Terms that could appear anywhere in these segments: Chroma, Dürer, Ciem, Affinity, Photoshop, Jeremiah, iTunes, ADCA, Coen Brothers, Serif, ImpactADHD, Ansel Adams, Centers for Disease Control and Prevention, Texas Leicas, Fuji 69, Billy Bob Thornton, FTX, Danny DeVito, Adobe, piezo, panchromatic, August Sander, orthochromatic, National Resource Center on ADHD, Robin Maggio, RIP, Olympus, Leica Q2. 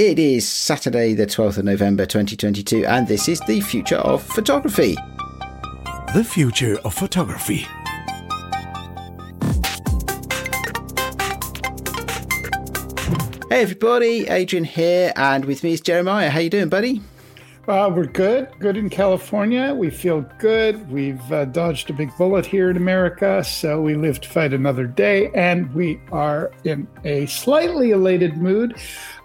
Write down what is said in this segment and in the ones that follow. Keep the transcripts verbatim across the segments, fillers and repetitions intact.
It is Saturday the twelfth of November twenty twenty-two, and this is The Future of Photography. The Future of Photography. Hey everybody, Adrian here, and with me is Jeremiah. How you doing, buddy? Uh, we're good. Good in California. We feel good. We've uh, dodged a big bullet here in America, so we live to fight another day, and we are in a slightly elated mood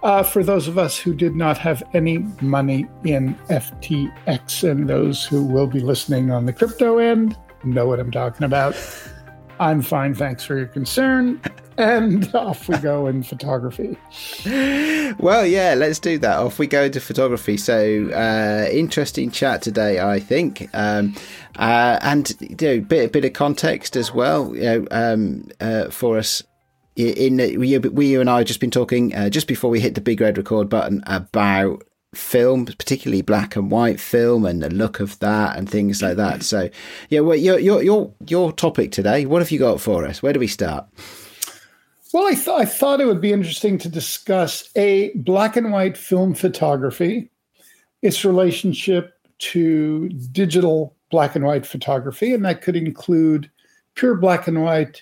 uh, for those of us who did not have any money in F T X, and those who will be listening on the crypto end know what I'm talking about. I'm fine, thanks for your concern. And off we go in photography. Well, yeah, let's do that. Off we go into photography. So uh, interesting chat today, I think. Um, uh, and you know, bit, bit of context as well, you know, um, uh, for us. In, in we, we, you and I have just been talking uh, just before we hit the big red record button about film, particularly black and white film, and the look of that and things like that. So yeah, well, your your your your topic today, what have you got for us? Where do we start? Well, I, th- I thought it would be interesting to discuss a black and white film photography, its relationship to digital black and white photography, and that could include pure black and white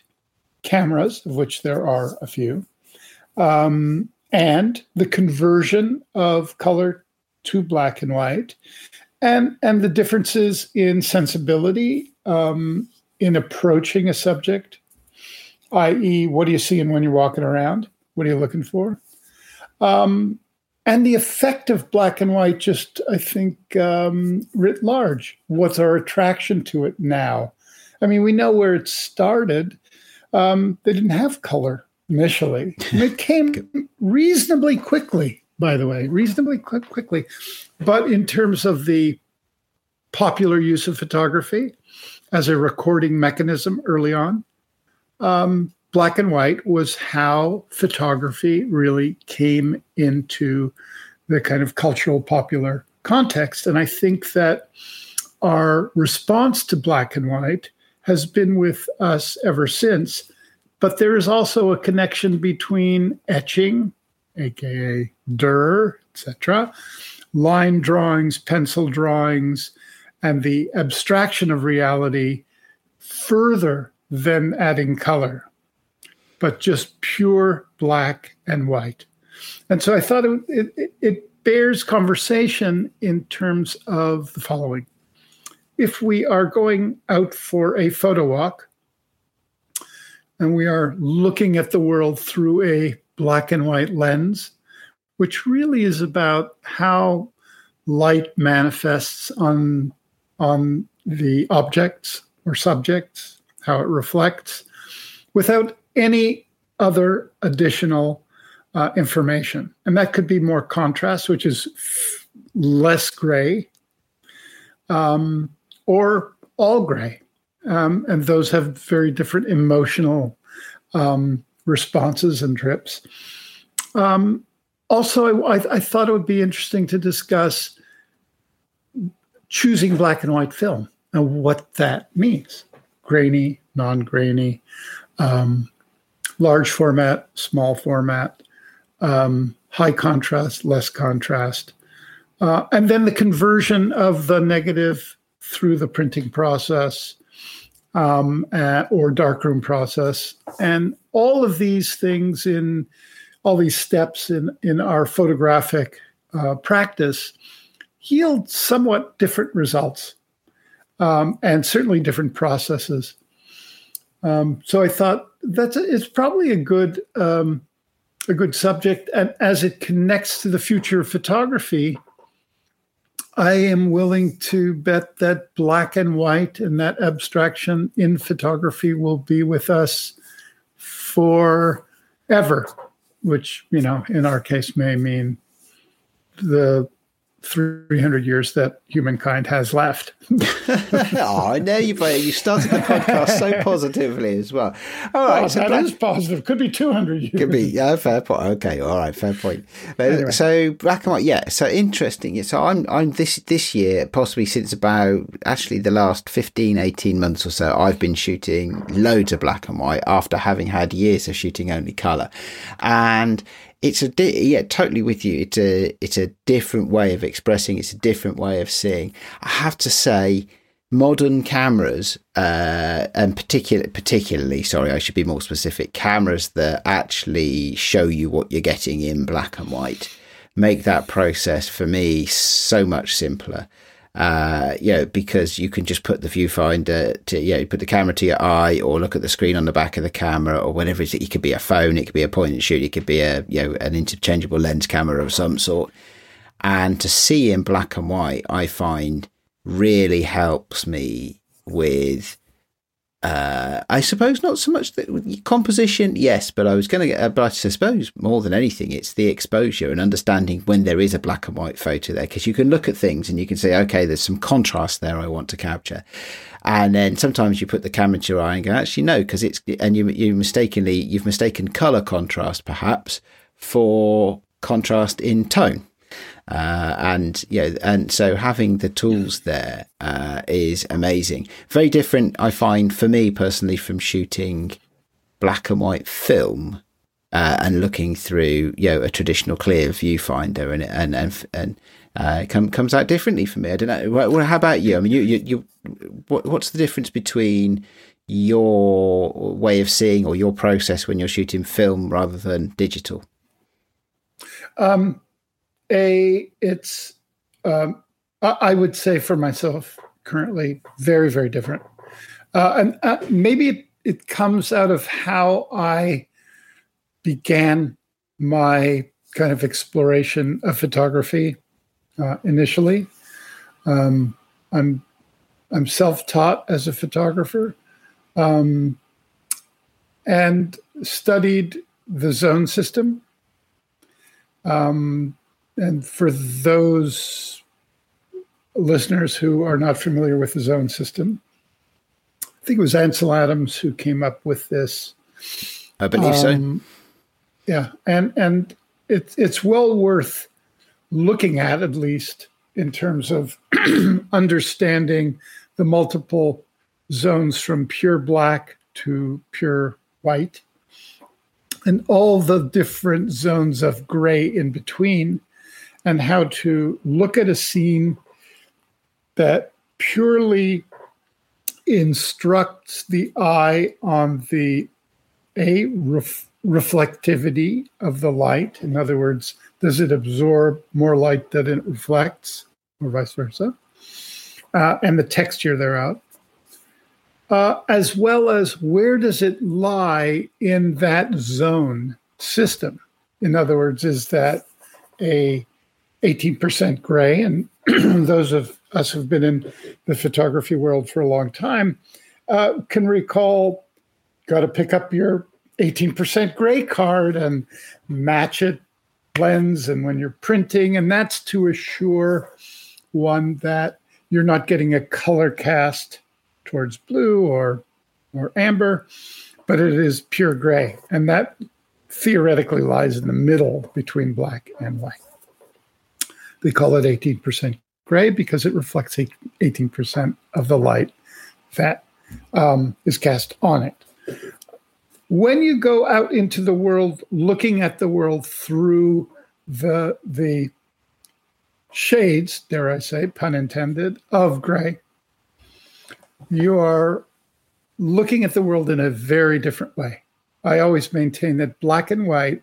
cameras, of which there are a few, um, and the conversion of color to black and white, and, and the differences in sensibility um, in approaching a subject. that is, what are you seeing when you're walking around? What are you looking for? Um, and the effect of black and white, just, I think, um, writ large. What's our attraction to it now? I mean, we know where it started. Um, they didn't have color initially. And it came reasonably quickly, by the way, reasonably quick, quickly. But in terms of the popular use of photography as a recording mechanism early on, Um, black and white was how photography really came into the kind of cultural popular context. And I think that our response to black and white has been with us ever since. But there is also a connection between etching, aka Dürer, et cetera, line drawings, pencil drawings, and the abstraction of reality further than adding color, but just pure black and white. And so I thought it, it, it bears conversation in terms of the following. If we are going out for a photo walk and we are looking at the world through a black and white lens, which really is about how light manifests on, on the objects or subjects, how it reflects, without any other additional uh, information. And that could be more contrast, which is f- less gray, um, or all gray. Um, and those have very different emotional um, responses and trips. Um, also, I, I thought it would be interesting to discuss choosing black and white film and what that means. Grainy, non-grainy, um, large format, small format, um, high contrast, less contrast. Uh, and then the conversion of the negative through the printing process um, uh, or darkroom process. And all of these things in all these steps in, in our photographic uh, practice yield somewhat different results. Um, and certainly different processes. Um, so I thought that's a, it's probably a good um, a good subject, and as it connects to the future of photography, I am willing to bet that black and white and that abstraction in photography will be with us forever, which, you know, in our case may mean the three hundred years that humankind has left. Oh, I know you, but you started the podcast so positively as well. All right, oh, so that black... is positive. Could be two hundred years. Could be, yeah, fair point. Okay, all right, fair point. Anyway. So black and white, yeah. So interesting. So I'm, I'm this this year, possibly since about actually the last fifteen, eighteen months or so, I've been shooting loads of black and white after having had years of shooting only color, and it's a di- yeah, totally with you. It's a it's a different way of expressing. It's a different way of seeing. I have to say, modern cameras, uh, and particular particularly, sorry, I should be more specific. Cameras that actually show you what you're getting in black and white make that process for me so much simpler. Uh, you know, because you can just put the viewfinder to, you know, put the camera to your eye, or look at the screen on the back of the camera, or whatever it is. It could be a phone, it could be a point and shoot, it could be a, you know, an interchangeable lens camera of some sort. And to see in black and white, I find really helps me with, uh, I suppose not so much the composition, yes, but I was going to get, but I suppose more than anything, it's the exposure and understanding when there is a black and white photo there, because you can look at things and you can say, okay, there's some contrast there I want to capture. And then sometimes you put the camera to your eye and go, actually, no, because it's, and you, you mistakenly, you've mistaken color contrast perhaps for contrast in tone. Uh, and you know, and so having the tools there uh, is amazing. Very different, I find, for me personally, from shooting black and white film uh, and looking through, you know, a traditional clear viewfinder, and and and, and uh, it come, comes out differently for me. I don't know. Well, how about you? I mean, you you, you what, what's the difference between your way of seeing or your process when you're shooting film rather than digital? Um. A, it's, um, I would say for myself currently, very, very different. Uh, and uh, maybe it, it comes out of how I began my kind of exploration of photography uh, initially. Um, I'm I'm self-taught as a photographer, um, and studied the zone system. Um And for those listeners who are not familiar with the zone system, I think it was Ansel Adams who came up with this. I believe um, so. Yeah, and and it's it's well worth looking at, at least in terms of understanding the multiple zones from pure black to pure white, and all the different zones of gray in between. And how to look at a scene that purely instructs the eye on the a ref, reflectivity of the light. In other words, does it absorb more light than it reflects, or vice versa, uh, and the texture thereof, uh, as well as where does it lie in that zone system? In other words, is that a eighteen percent gray, and those of us who've been in the photography world for a long time uh, can recall, got to pick up your eighteen percent gray card and match it, lens, and when you're printing, and that's to assure one that you're not getting a color cast towards blue or or amber, but it is pure gray, and that theoretically lies in the middle between black and white. They call it eighteen percent gray because it reflects eighteen percent of the light that um, is cast on it. When you go out into the world, looking at the world through the, the shades, dare I say, pun intended, of gray, you are looking at the world in a very different way. I always maintain that black and white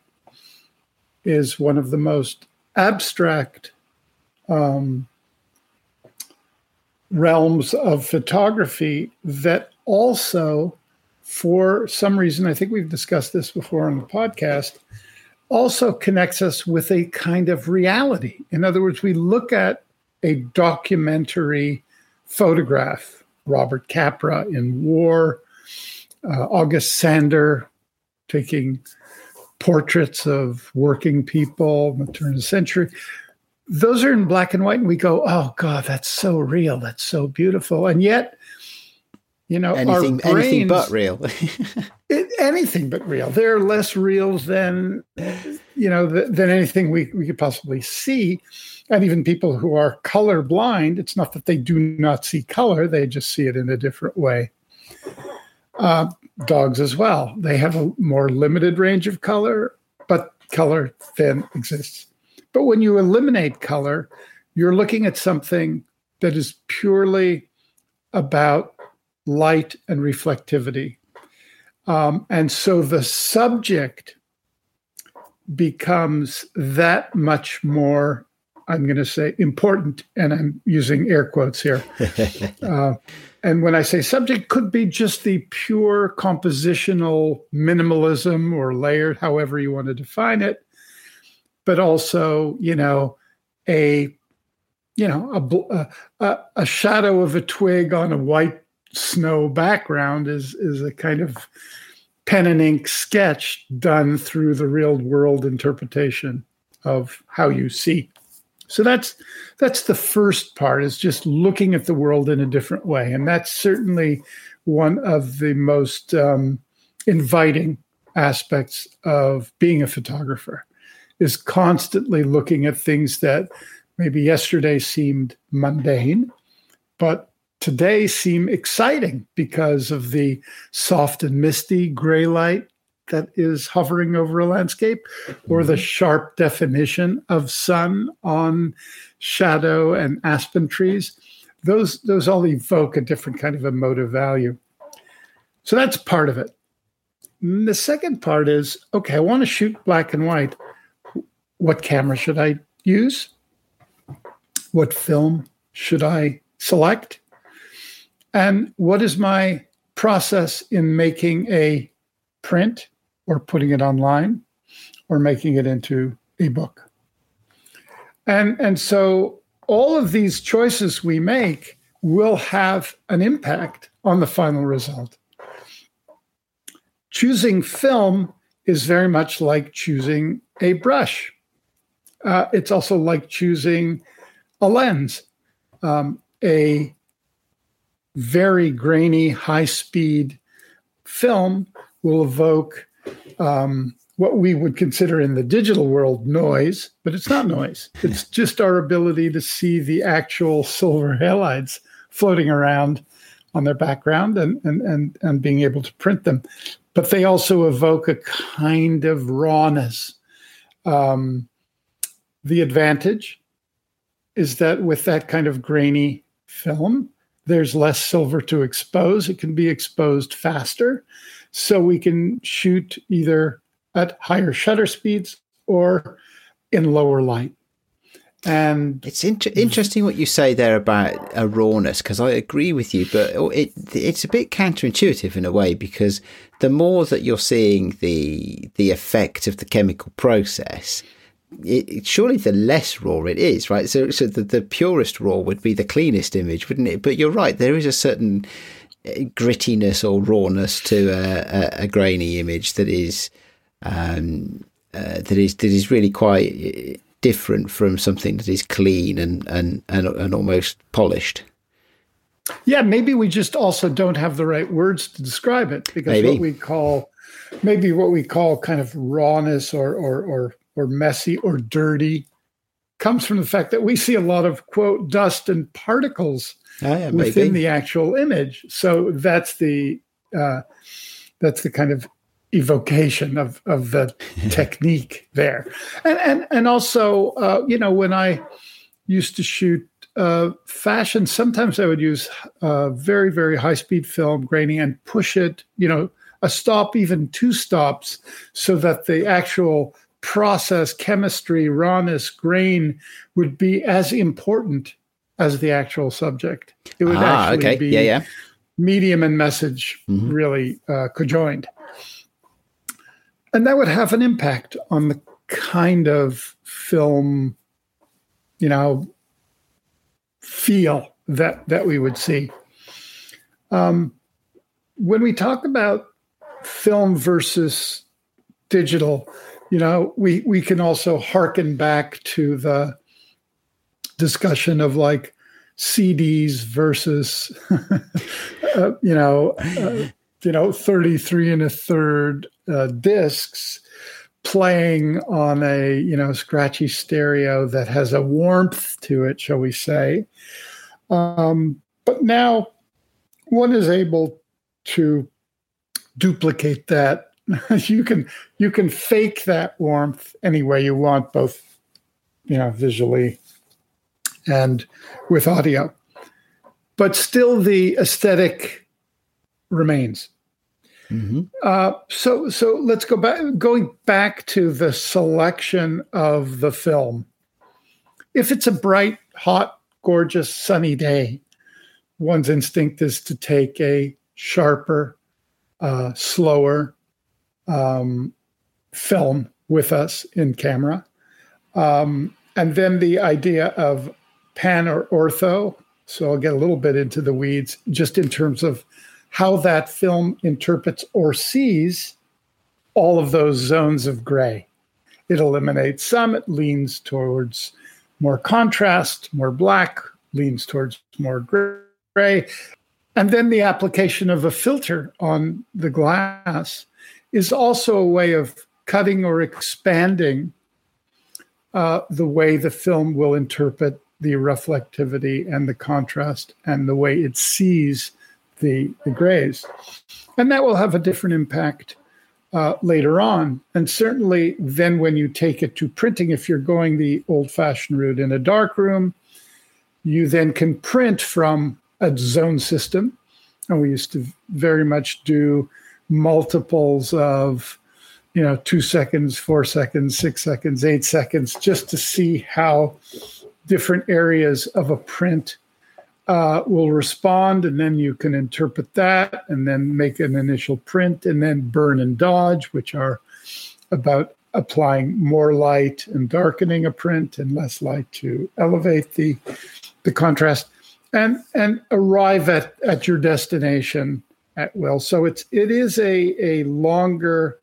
is one of the most abstract Um, realms of photography that also, for some reason, I think we've discussed this before on the podcast, also connects us with a kind of reality. In other words, we look at a documentary photograph, Robert Capra in war, uh, August Sander taking portraits of working people in the turn of the century. Those are in black and white, and we go, oh, God, that's so real. That's so beautiful. And yet, you know, anything, our brains, anything but real. it, anything but real. They're less real than, you know, th- than anything we, we could possibly see. And even people who are colorblind, it's not that they do not see color. They just see it in a different way. Uh, dogs as well. They have a more limited range of color, but color than exists. But when you eliminate color, you're looking at something that is purely about light and reflectivity. Um, and so the subject becomes that much more, I'm going to say, important, and I'm using air quotes here. uh, and when I say subject, could be just the pure compositional minimalism or layered, however you want to define it, but also, you know, a, you know, a, a, a shadow of a twig on a white snow background is is a kind of pen and ink sketch done through the real world interpretation of how you see. So that's that's the first part, is just looking at the world in a different way. And that's certainly one of the most um, inviting aspects of being a photographer, is constantly looking at things that maybe yesterday seemed mundane, but today seem exciting because of the soft and misty gray light that is hovering over a landscape, or the sharp definition of sun on shadow and aspen trees. Those, those all evoke a different kind of emotive value. So that's part of it. And the second part is, okay, I want to shoot black and white. What camera should I use? What film should I select? And what is my process in making a print, or putting it online, or making it into a book? And, and so all of these choices we make will have an impact on the final result. Choosing film is very much like choosing a brush. Uh, it's also like choosing a lens. Um, a very grainy, high-speed film will evoke um, what we would consider in the digital world noise, but it's not noise. It's just our ability to see the actual silver halides floating around on their background and, and, and, and being able to print them. But they also evoke a kind of rawness. Um, the advantage is that with that kind of grainy film, there's less silver to expose. It can be exposed faster. So we can shoot either at higher shutter speeds or in lower light. And it's inter- interesting what you say there about a rawness, because I agree with you, but it it's a bit counterintuitive in a way, because the more that you're seeing the the effect of the chemical process, It, surely the less raw it is, right? So, so the, the purest raw would be the cleanest image, wouldn't it? But you're right, there is a certain grittiness or rawness to a, a, a grainy image that is, um, uh, that is that is really quite different from something that is clean and and and, and almost polished. Yeah, maybe we just also don't have the right words to describe it, because maybe. what we call maybe what we call kind of rawness or or or. or messy or dirty comes from the fact that we see a lot of, quote, dust and particles oh, yeah, within maybe. the actual image. So that's the uh, that's the kind of evocation of of the technique there. And and and also, uh, you know, when I used to shoot uh, fashion, sometimes I would use uh, very, very high-speed film grainy and push it, you know, a stop, even two stops, so that the actual process, chemistry, rawness, grain would be as important as the actual subject. It would ah, actually okay. be yeah, yeah. medium and message mm-hmm. really uh, conjoined. And that would have an impact on the kind of film, you know, feel that, that we would see. Um, when we talk about film versus digital, You know, we, we can also hearken back to the discussion of like C Ds versus, uh, you know, uh, you know, thirty-three and a third uh, discs playing on a, you know, scratchy stereo that has a warmth to it, shall we say. Um, but now one is able to duplicate that you can you can fake that warmth any way you want, both you know visually and with audio, but still the aesthetic remains. Mm-hmm. Uh, so so let's go back. Going back to the selection of the film. If it's a bright, hot, gorgeous, sunny day, one's instinct is to take a sharper, uh, slower um, film with us in camera. Um, and then the idea of pan or ortho. So I'll get a little bit into the weeds just in terms of how that film interprets or sees all of those zones of gray. It eliminates some, it leans towards more contrast, more black, leans towards more gray. And then the application of a filter on the glass is also a way of cutting or expanding uh, the way the film will interpret the reflectivity and the contrast and the way it sees the, the grays. And that will have a different impact uh, later on. And certainly then when you take it to printing, if you're going the old-fashioned route in a dark room, you then can print from a zone system. And we used to very much do multiples of, you know, two seconds, four seconds, six seconds, eight seconds, just to see how different areas of a print Uh, will respond, and then you can interpret that and then make an initial print and then burn and dodge, which are about applying more light and darkening a print and less light to elevate the the contrast and and arrive at, at your destination at will. So it's it is a, a longer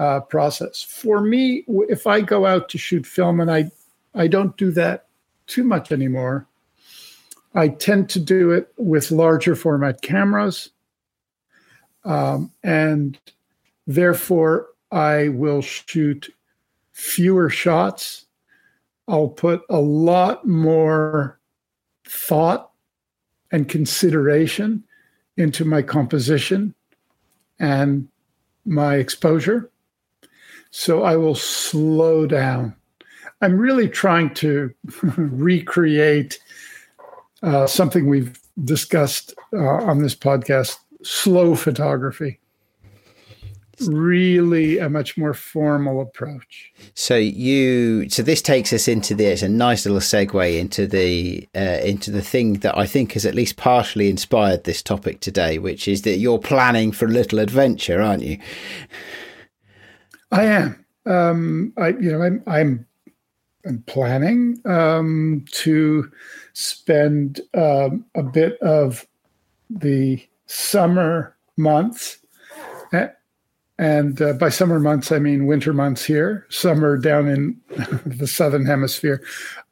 uh, process. For me, if I go out to shoot film, and I I don't do that too much anymore, I tend to do it with larger format cameras, um, and therefore I will shoot fewer shots. I'll put a lot more thought and consideration into my composition and my exposure. So I will slow down. I'm really trying to recreate Uh, something we've discussed uh, on this podcast, slow photography. Really a much more formal approach. So you, so this takes us into this, a nice little segue into the uh, into the thing that I think has at least partially inspired this topic today, which is that you're planning for a little adventure, aren't you? I am. Um, I, you know, I'm, I'm I'm planning um, to spend um, a bit of the summer months, and uh, by summer months I mean winter months here, summer down in the southern hemisphere,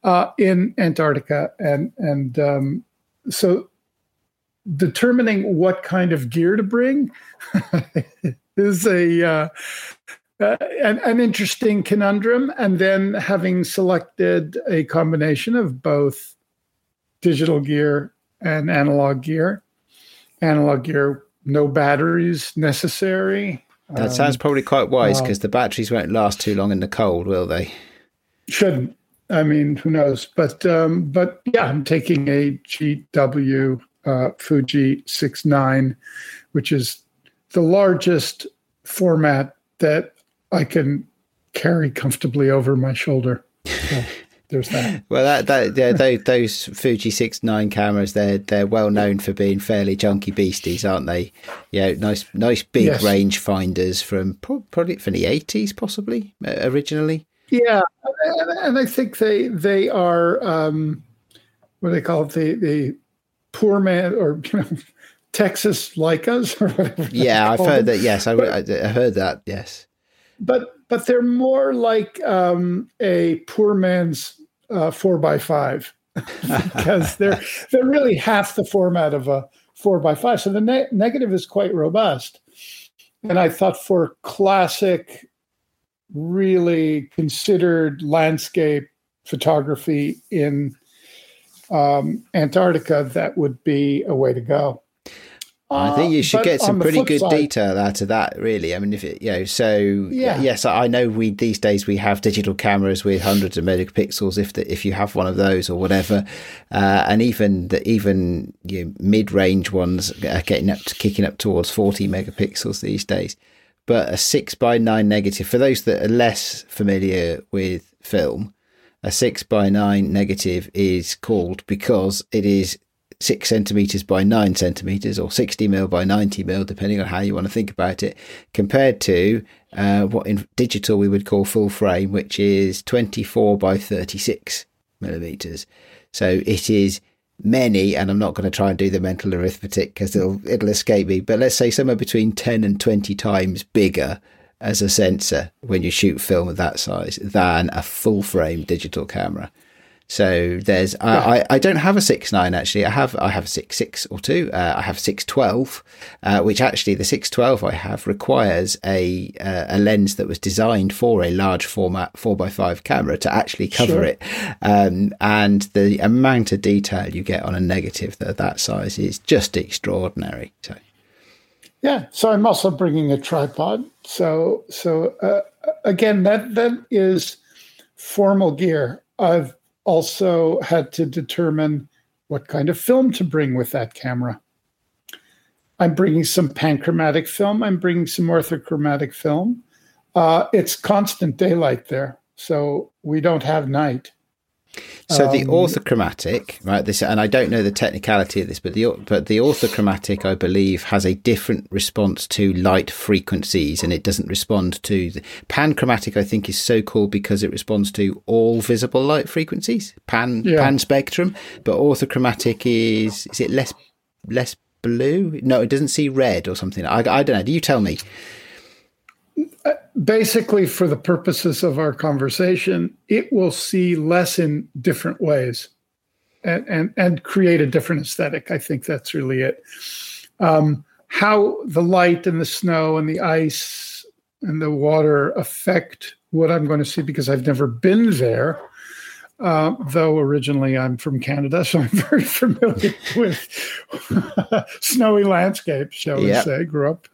uh, in Antarctica, and and um, so determining what kind of gear to bring is a. Uh, Uh, an, an interesting conundrum, and then having selected a combination of both digital gear and analog gear. Analog gear, no batteries necessary. That um, sounds probably quite wise, because uh, the batteries won't last too long in the cold, will they? Shouldn't. I mean, who knows? But um, but yeah, I'm taking a G W uh, Fuji sixty-nine, which is the largest format that I can carry comfortably over my shoulder. So there's that. Well, that, that yeah, those, those Fuji sixty-nine cameras, they're they're well known for being fairly junky beasties, aren't they? Yeah, nice nice big yes. range finders from probably from the eighties, possibly originally. Yeah, and I think they they are um, what do they call it? The the poor man, or you know, Texas Leicas. Or whatever. Yeah, I've heard them. that. Yes, I, I heard that. Yes. But but they're more like um, a poor man's uh, four by five, because they're they're really half the format of a four by five. So the ne- negative is quite robust, and I thought for classic, really considered landscape photography in um, Antarctica, that would be a way to go. Uh, I think you should get some pretty good side. detail out of that, really. I mean, if it, you know, so yeah. yes, I know we these days we have digital cameras with hundreds of megapixels, if the, if you have one of those or whatever, uh, and even the even you know, mid-range ones are getting up to kicking up towards forty megapixels these days. But a six by nine negative, for those that are less familiar with film, a six by nine negative is called because it is six centimeters by nine centimeters, or sixty mil by ninety mil, depending on how you want to think about it, compared to uh, what in digital we would call full frame, which is twenty-four by thirty-six millimeters. So it is many, and I'm not going to try and do the mental arithmetic because it'll it'll escape me, but let's say somewhere between ten and twenty times bigger as a sensor when you shoot film of that size than a full frame digital camera. So there's, I, I, I don't have a six nine actually. I have, I have a six six or two. Uh, I have six twelve, uh, which actually the six twelve I have requires a, uh, a lens that was designed for a large format four by five camera to actually cover sure. it. Um, and the amount of detail you get on a negative that that size is just extraordinary. So, yeah. So I'm also bringing a tripod. So, so, uh, again, that, that is formal gear. I've also had to determine what kind of film to bring with that camera. I'm bringing some panchromatic film. I'm bringing some orthochromatic film. Uh, it's constant daylight there, so we don't have night. So um, the orthochromatic, right? This, and I don't know the technicality of this, but the but the orthochromatic, I believe, has a different response to light frequencies, and it doesn't respond to the panchromatic. I think is so cool because it responds to all visible light frequencies, pan yeah. pan spectrum. But orthochromatic is is it less less blue? No, it doesn't see red or something. I I don't know. Do you tell me? Basically, for the purposes of our conversation, it will see less in different ways and, and, and create a different aesthetic. I think that's really it. Um, how the light and the snow and the ice and the water affect what I'm going to see, because I've never been there, uh, though originally I'm from Canada, so I'm very familiar with snowy landscapes, shall we yep. say. Grew up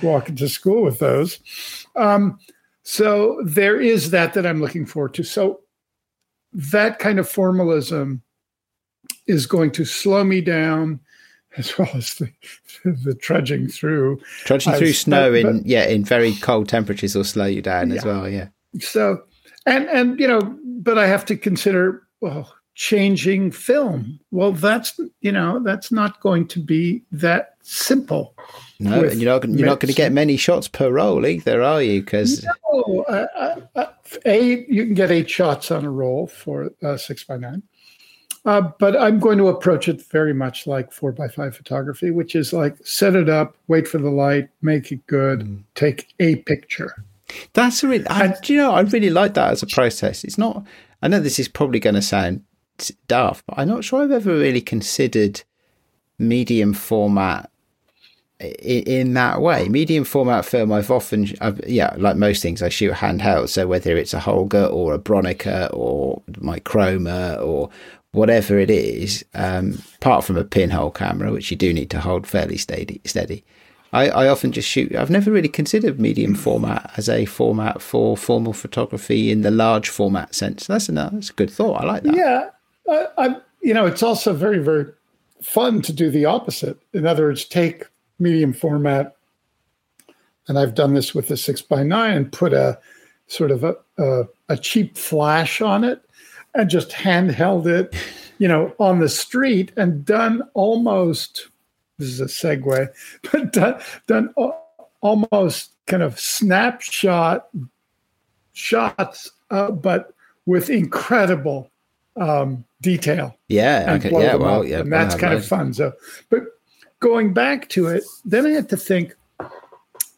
walking to school with those. Um, so there is that that I'm looking forward to. So that kind of formalism is going to slow me down, as well as the, the trudging through. Trudging through snow in, yeah, in very cold temperatures will slow you down as well, yeah. So, and, and, you know, but I have to consider, well, changing film. Well, that's, you know, that's not going to be that simple. No, and you're not you're not going to get many shots per roll either, are you? Because no, uh, uh, eight you can get eight shots on a roll for uh, six by nine. Uh, but I'm going to approach it very much like four by five photography, which is like set it up, wait for the light, make it good, mm. take a picture. That's a really, I, do you know, I really like that as a process. It's not. I know this is probably going to sound daft, but I'm not sure I've ever really considered medium format in, in that way. Medium format film, I've often, I've, yeah, like most things, I shoot handheld. So whether it's a Holga or a Bronica or my Chroma or whatever it is, um, apart from a pinhole camera, which you do need to hold fairly steady, steady. I, I often just shoot. I've never really considered medium format as a format for formal photography in the large format sense. That's another, that's a good thought. I like that. Yeah. I, I, you know, it's also very, very fun to do the opposite. In other words, take medium format, and I've done this with a six by nine, and put a sort of a, a, a cheap flash on it and just handheld it, you know, on the street, and done almost, this is a segue, but done, done almost kind of snapshot shots, uh, but with incredible um, detail. Yeah. Okay. Yeah. Well, yeah. And that's kind of fun. So, but going back to it, then I had to think,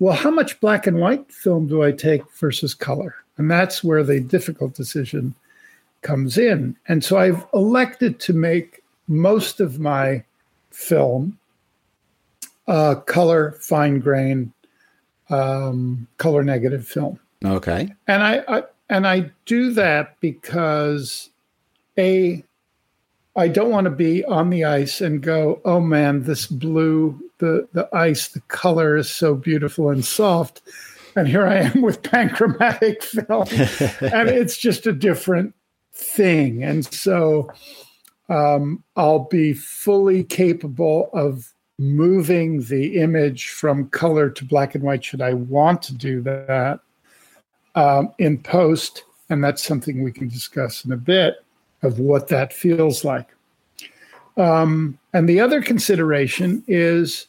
well, how much black and white film do I take versus color? And that's where the difficult decision comes in. And so I've elected to make most of my film Uh, color, fine grain, um, color negative film. Okay. And I, I and I do that because, A, I don't want to be on the ice and go, oh man, this blue, the, the ice, the color is so beautiful and soft. And here I am with panchromatic film. And it's just a different thing. And so um, I'll be fully capable of moving the image from color to black and white should I want to do that um, in post. And that's something we can discuss in a bit of what that feels like. Um, and the other consideration is,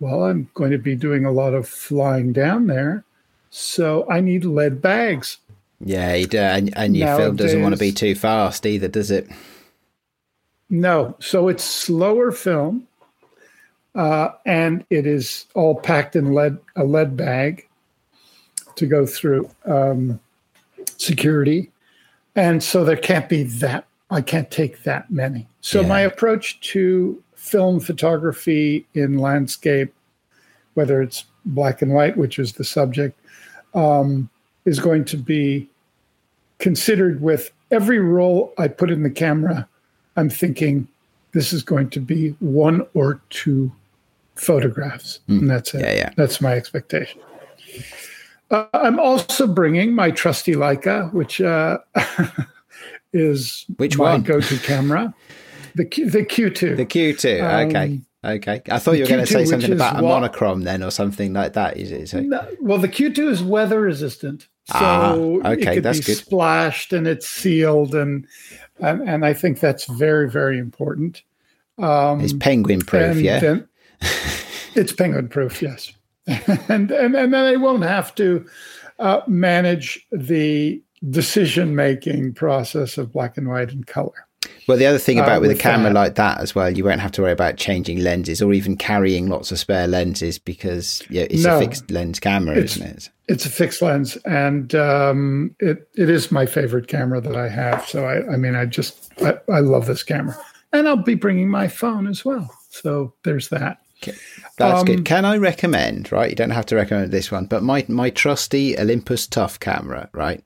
well, I'm going to be doing a lot of flying down there, so I need lead bags. Yeah, you do. And, and your Nowadays, film doesn't want to be too fast either, does it? No. So it's slower film, uh, and it is all packed in lead a lead bag to go through um, security. And so there can't be that. I can't take that many. So yeah. My approach to film photography in landscape, whether it's black and white, which is the subject, um, is going to be considered with every roll I put in the camera. I'm thinking this is going to be one or two photographs, mm. and that's it. Yeah, yeah. That's my expectation. Uh, I'm also bringing my trusty Leica, which uh, is which my one? go-to camera. The Q, the Q two. The Q two, um, okay. Okay. I thought you were going to say something about a what, monochrome then or something like that. Is it, is it? No, well, the Q two is weather resistant. So ah, okay, it could that's be good. Splashed and it's sealed. And, and and I think that's very, very important. Um, it's penguin proof, and, yeah? And it's penguin proof, yes. and, and, and then I won't have to uh, manage the decision-making process of black and white and color. Well, the other thing about uh, with, with a camera that. like that as well, you won't have to worry about changing lenses or even carrying lots of spare lenses because yeah, it's no, a fixed lens camera, isn't it? It's a fixed lens, and um, it it is my favorite camera that I have. So I, I mean, I just I, I love this camera, and I'll be bringing my phone as well. So there's that. Okay. That's um, good. Can I recommend? Right, you don't have to recommend this one, but my my trusty Olympus Tough camera, right?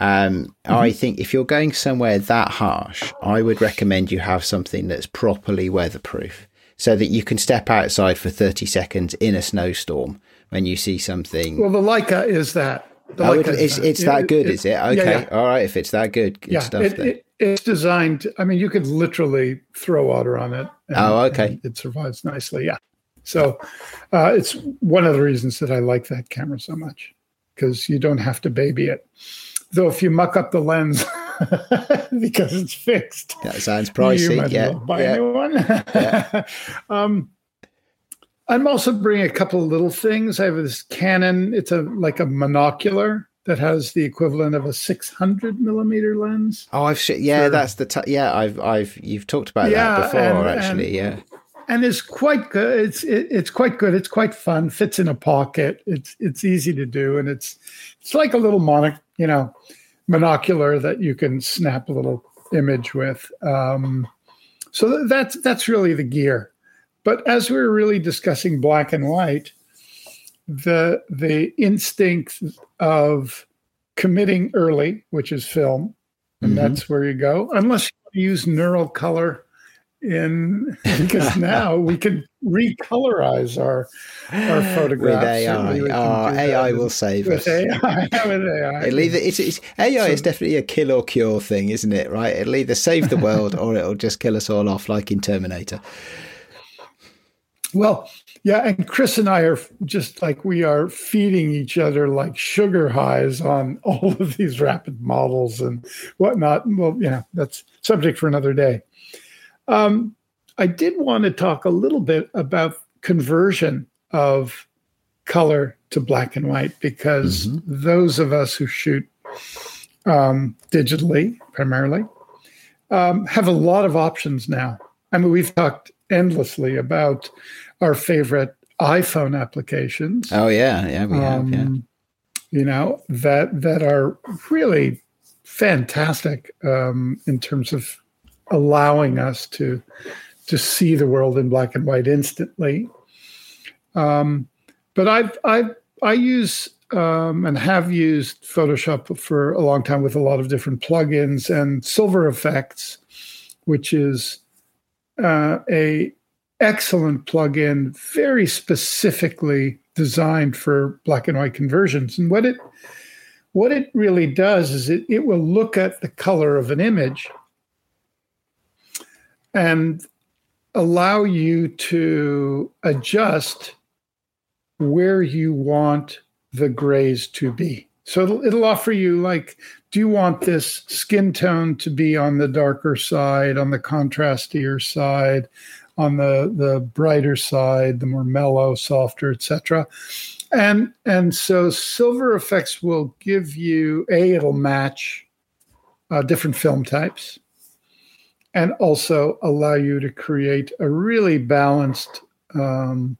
Um, mm-hmm. I think if you're going somewhere that harsh, I would recommend you have something that's properly weatherproof so that you can step outside for thirty seconds in a snowstorm when you see something. Well, the Leica is that. The oh, Leica it, is, is that. It's that it, good, it, is it? Okay. Yeah, yeah. All right. If it's that good, good yeah, stuff it, then. It, it's designed. I mean, you could literally throw water on it. And, oh, okay. It survives nicely. Yeah. So uh, it's one of the reasons that I like that camera so much because you don't have to baby it. Though if you muck up the lens because it's fixed, that sounds pricey. You might yeah, well buy yeah. a new one. yeah. um, I'm also bringing a couple of little things. I have this Canon. It's a like a monocular that has the equivalent of a six hundred millimeter lens. Oh, I've sh- yeah, sure. that's the t- yeah. I've I've you've talked about yeah, that before and, actually. And, yeah, and it's quite good. It's it, it's quite good. It's quite fun. Fits in a pocket. It's it's easy to do, and it's it's like a little monocular. You know, monocular that you can snap a little image with. Um, so that's that's really the gear. But as we were really discussing black and white, the the instinct of committing early, which is film, and mm-hmm. that's where you go. Unless you use neural color in because now we can recolorize our our photographs. With A I, we oh, A I will save with us. A I, with A I. It'll either, it's, it's, A I so, is definitely a kill or cure thing, isn't it? Right? It'll either save the world or it'll just kill us all off, like in Terminator. Well, yeah, and Chris and I are just like we are feeding each other like sugar highs on all of these rapid models and whatnot. Well, you know, that's subject for another day. Um, I did want to talk a little bit about conversion of color to black and white, because mm-hmm. those of us who shoot um, digitally primarily um, have a lot of options now. I mean, we've talked endlessly about our favorite iPhone applications. Oh, yeah. Yeah, we um, have, yeah. You know, that, that are really fantastic um, in terms of allowing us to to see the world in black and white instantly, um, but I've, I've I use um, and have used Photoshop for a long time with a lot of different plugins, and Silver Effects, which is uh, a excellent plugin, very specifically designed for black and white conversions. And what it what it really does is it, it will look at the color of an image and allow you to adjust where you want the grays to be. So it'll, it'll offer you, like, do you want this skin tone to be on the darker side, on the contrastier side, on the, the brighter side, the more mellow, softer, et cetera. And and so Silver Effects will give you, A, it'll match uh, different film types and also allow you to create a really balanced um,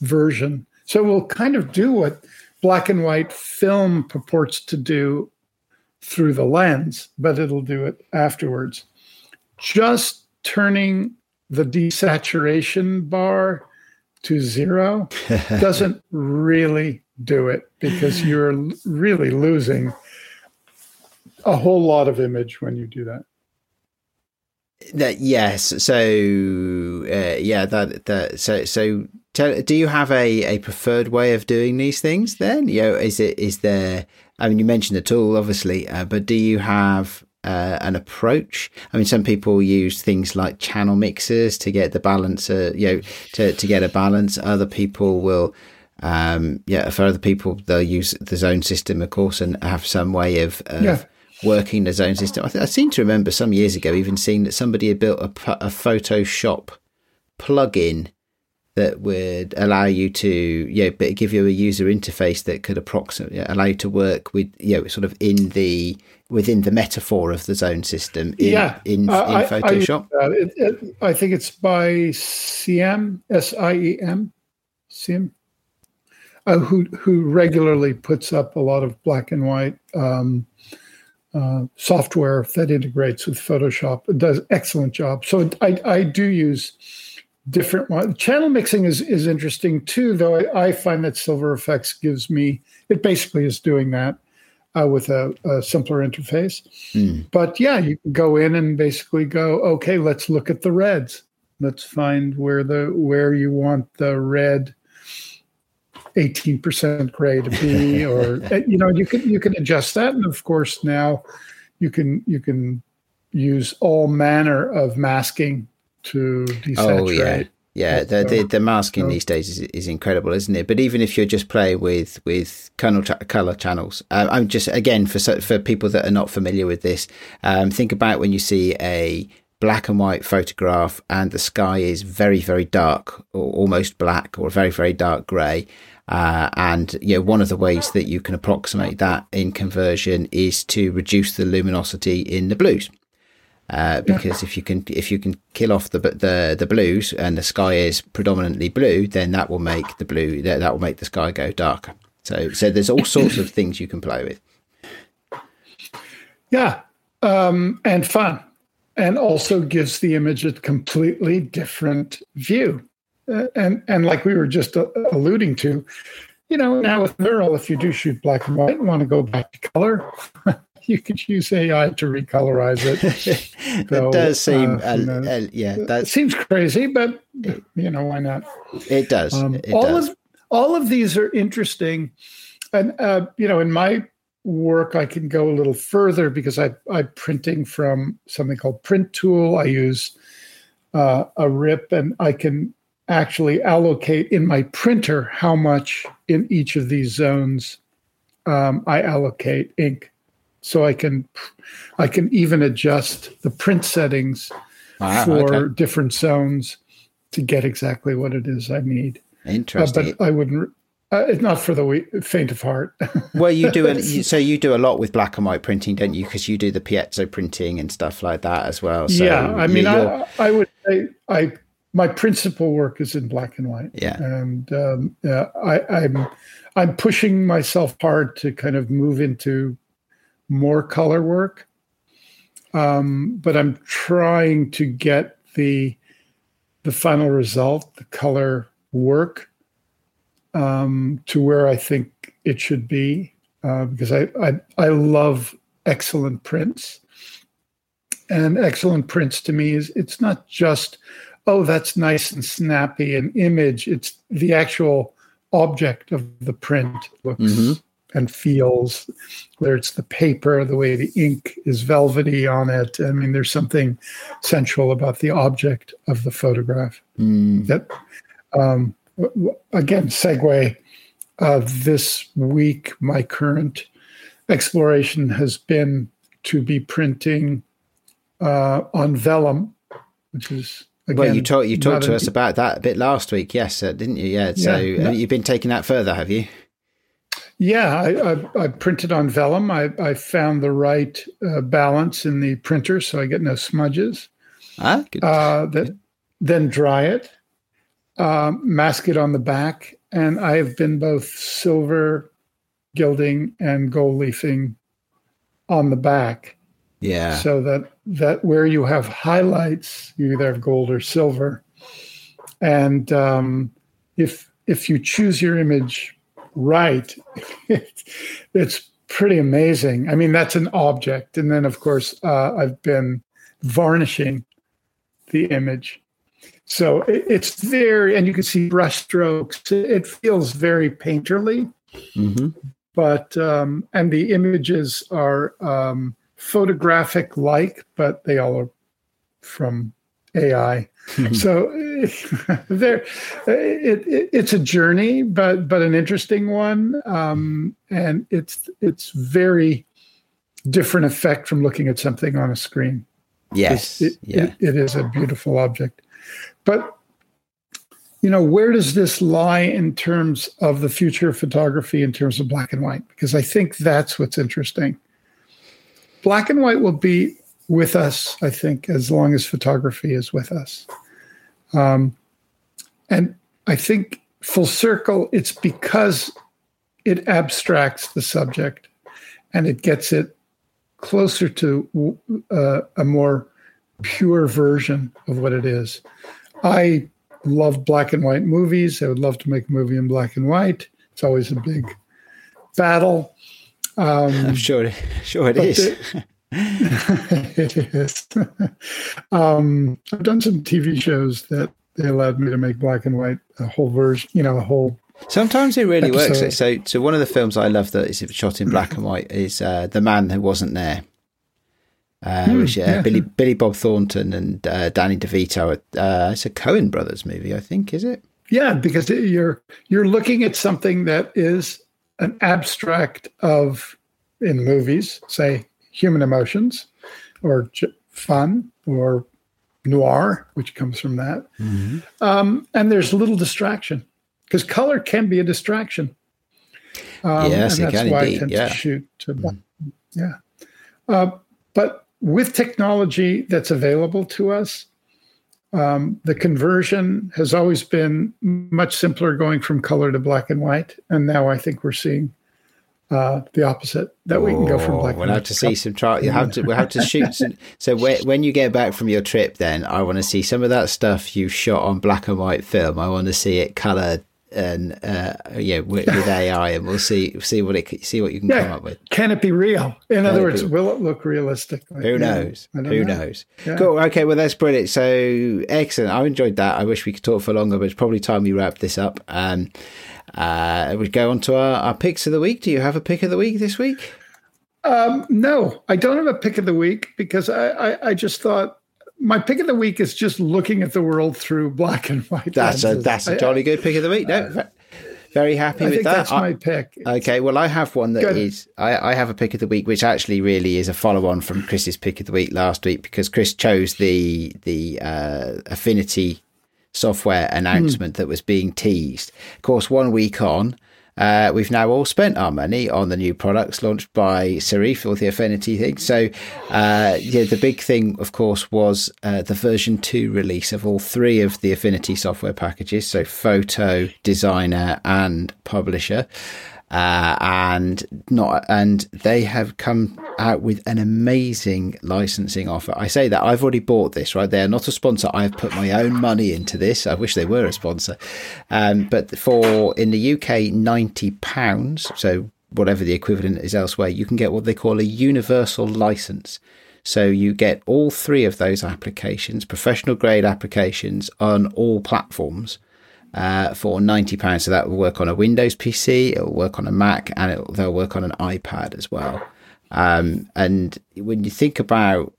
version. So it will kind of do what black and white film purports to do through the lens, but it'll do it afterwards. Just turning the desaturation bar to zero doesn't really do it, because you're really losing a whole lot of image when you do that. That yes. So uh, yeah, that that so so tell, do you have a, a preferred way of doing these things then? You know, is it is there I mean, you mentioned the tool obviously, uh, but do you have Uh, an approach? I mean, some people use things like channel mixers to get the balance, uh, you know, to, to get a balance. Other people will, um, yeah, for other people, they'll use the zone system, of course, and have some way of, of yeah. working the zone system. I, th- I seem to remember some years ago even seeing that somebody had built a, a Photoshop plugin that would allow you to, you know, but give you a user interface that could approximately allow you to work with, you know, sort of in the, within the metaphor of the zone system in, yeah. in, in uh, Photoshop. I, I, uh, it, it, I think it's by Ciem, S I E M, Ciem, uh, who, who regularly puts up a lot of black and white um, uh, software that integrates with Photoshop. It does an excellent job. So I, I do use different one. Channel mixing is, is interesting too, though I, I find that Silver Effects gives me, it basically is doing that uh, with a, a simpler interface. Mm. But yeah, you can go in and basically go, okay, let's look at the reds. Let's find where the where you want the red eighteen percent gray to be, or you know, you can you can adjust that, and of course now you can you can use all manner of masking to desaturate. Oh yeah, yeah. The the, the masking so, these days is, is incredible, isn't it? But even if you're just playing with with color, color channels, um, I'm just again for for people that are not familiar with this, um, think about when you see a black and white photograph and the sky is very very dark, or almost black, or very very dark grey. Uh, and you know, one of the ways that you can approximate that in conversion is to reduce the luminosity in the blues. Uh, because yeah. if you can if you can kill off the the the blues and the sky is predominantly blue, then that will make the blue that, that will make the sky go darker. So so there's all sorts of things you can play with. Yeah, um, and fun, and also gives the image a completely different view. Uh, and and like we were just uh, alluding to, you know, now with Neural, if you do shoot black and white and want to go back to color. You could use A I to recolorize it. So, it does seem, uh, you know, uh, uh, yeah, that seems crazy, but it, you know, why not? It does. Um, it all does. of all of these are interesting, and uh, you know, in my work, I can go a little further because I I'm printing from something called Print Tool. I use uh, a R I P, and I can actually allocate in my printer how much in each of these zones um, I allocate ink. So I can, I can even adjust the print settings wow, for okay. different zones to get exactly what it is I need. Interesting. Uh, but I wouldn't. Uh, not for the we- faint of heart. Well, you do. A, so you do a lot with black and white printing, don't you? Because you do the piezo printing and stuff like that as well. So yeah, I mean, I, I would say I my principal work is in black and white. Yeah, and um, uh, I, I'm I'm pushing myself hard to kind of move into more color work, um, but I'm trying to get the the final result, the color work, um, to where I think it should be, uh, because I, I I love excellent prints, and excellent prints to me is it's not just, oh, that's nice and snappy an image. It's the actual object of the print looks mm-hmm. and feels, whether it's the paper, the way the ink is velvety on it. I mean, there's something sensual about the object of the photograph. Mm. That, um, again, segue, uh, this week, my current exploration has been to be printing uh, on vellum, which is, again... Well, you, talk, you talked to us e- about that a bit last week, yes, uh, didn't you? Yeah, so yeah, no. You've been taking that further, have you? Yeah, I, I, I printed on vellum. I, I found the right uh, balance in the printer, so I get no smudges. Ah, good. Uh, that, then dry it, um, mask it on the back, and I have been both silver gilding and gold leafing on the back. Yeah. So that, that where you have highlights, you either have gold or silver. And um, if if you choose your image right, it, it's pretty amazing. I mean, that's an object. And then, of course, uh, I've been varnishing the image. So it, it's very, and you can see brush strokes. It, it feels very painterly. Mm-hmm. But, um, and the images are um, photographic like, but they all are from A I. Mm-hmm. So there, it, it, it's a journey, but, but an interesting one. Um, and it's, it's very different effect from looking at something on a screen. Yes. It, yeah. it, it is a beautiful object, but you know, where does this lie in terms of the future of photography in terms of black and white? Because I think that's what's interesting. Black and white will be with us, I think, as long as photography is with us. Um, and I think full circle, it's because it abstracts the subject and it gets it closer to uh, a more pure version of what it is. I... love black and white movies. I would love to make a movie in black and white. It's always a big battle. Um, I'm sure, sure it is. It, it is. um, I've done some T V shows that they allowed me to make black and white, a whole version, you know, a whole. Sometimes it really episode. works. So, so one of the films I love that is shot in black and white is uh, The Man Who Wasn't There. Uh, mm, which, uh, yeah. Billy Billy Bob Thornton and uh, Danny DeVito. Uh, it's a Coen Brothers movie, I think, is it? Yeah, because you're you're looking at something that is an abstract of, in movies, say human emotions, or j- fun, or noir, which comes from that. Mm-hmm. Um, and there's little distraction because color can be a distraction. Um, yes, and it that's can why indeed. I tend yeah. to shoot to, mm. yeah, uh, but. With technology that's available to us, um, the conversion has always been much simpler going from color to black and white. And now I think we're seeing uh, the opposite, that oh, we can go from black we'll and white. We'll have to see some chart. You'll have to, we'll have to shoot. Some, so when, when you get back from your trip, then I want to see some of that stuff you shot on black and white film. I want to see it colored and uh yeah with, with A I, and we'll see see what it see what you can yeah. come up with. Can it be real? In can other words, will it look realistic? Like, who knows? Who know. knows? Yeah. Cool. Okay, well that's brilliant. So excellent. I enjoyed that. I wish we could talk for longer, but it's probably time we wrap this up. Um uh we go on to our, our picks of the week. Do you have a pick of the week this week? Um no, I don't have a pick of the week because I I, I just thought my pick of the week is just looking at the world through black and white. That's lenses. a that's a jolly good pick of the week. No, uh, very happy I with think that. That's I, my pick. Okay, well I have one that good. is I, I have a pick of the week, which actually really is a follow on from Chris's pick of the week last week, because Chris chose the the uh, Affinity software announcement mm. that was being teased. Of course, one week on. Uh, we've now all spent our money on the new products launched by Serif or the Affinity thing. So, uh, yeah, the big thing, of course, was uh, the version two release of all three of the Affinity software packages. So Photo, Designer and Publisher. Uh, and not, and they have come out with an amazing licensing offer. I say that I've already bought this, right? They're not a sponsor. I've put my own money into this. I wish they were a sponsor. Um, but for in the U K, ninety pounds. So whatever the equivalent is elsewhere, you can get what they call a universal license. So you get all three of those applications, professional grade applications, on all platforms uh, for ninety pounds. So that will work on a Windows P C, it'll work on a Mac, and it'll, they'll work on an iPad as well. Um, and when you think about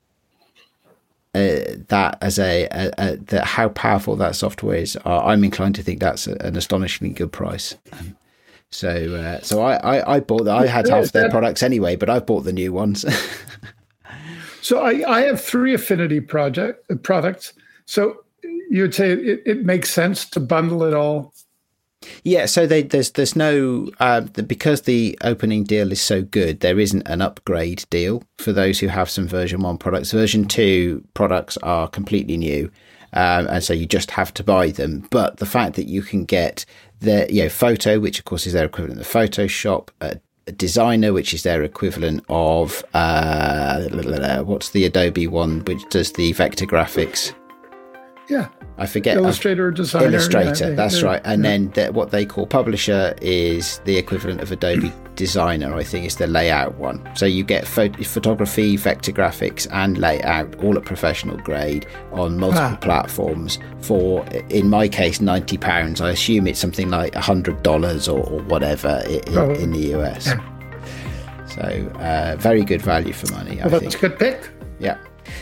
Uh, that as a, a, a that how powerful that software is, uh, I'm inclined to think that's a, an astonishingly good price. Um, so, uh, so I, I, I bought that. I had half their products anyway, but I've bought the new ones. So I, I have three Affinity project uh, products. So you'd say it, it makes sense to bundle it all. Yeah, so they, there's there's no uh, because the opening deal is so good, there isn't an upgrade deal for those who have some version one products. Version two products are completely new, um, and so you just have to buy them. But the fact that you can get the you know photo, which of course is their equivalent of Photoshop, uh, Designer, which is their equivalent of uh, what's the Adobe one, which does the vector graphics. Yeah. I forget. Illustrator or Designer. Illustrator, yeah, that's yeah, right. And yeah. then the, what they call Publisher is the equivalent of Adobe Designer, I think, is the layout one. So you get pho- photography, vector graphics, and layout all at professional grade on multiple ah. platforms for, in my case, ninety pounds. I assume it's something like one hundred dollars or, or whatever in, oh. in the U S. Yeah. So uh, very good value for money, well, I think. That's a good pick. Yeah.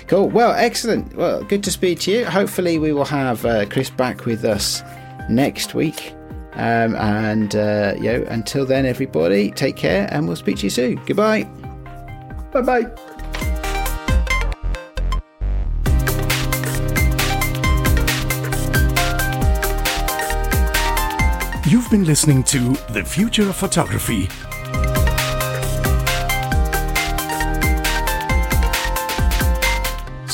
Cool. Well, excellent. Well, good to speak to you. Hopefully we will have uh, Chris back with us next week. Um, and, uh, you know, until then, everybody, take care and we'll speak to you soon. Goodbye. Bye-bye. You've been listening to The Future of Photography.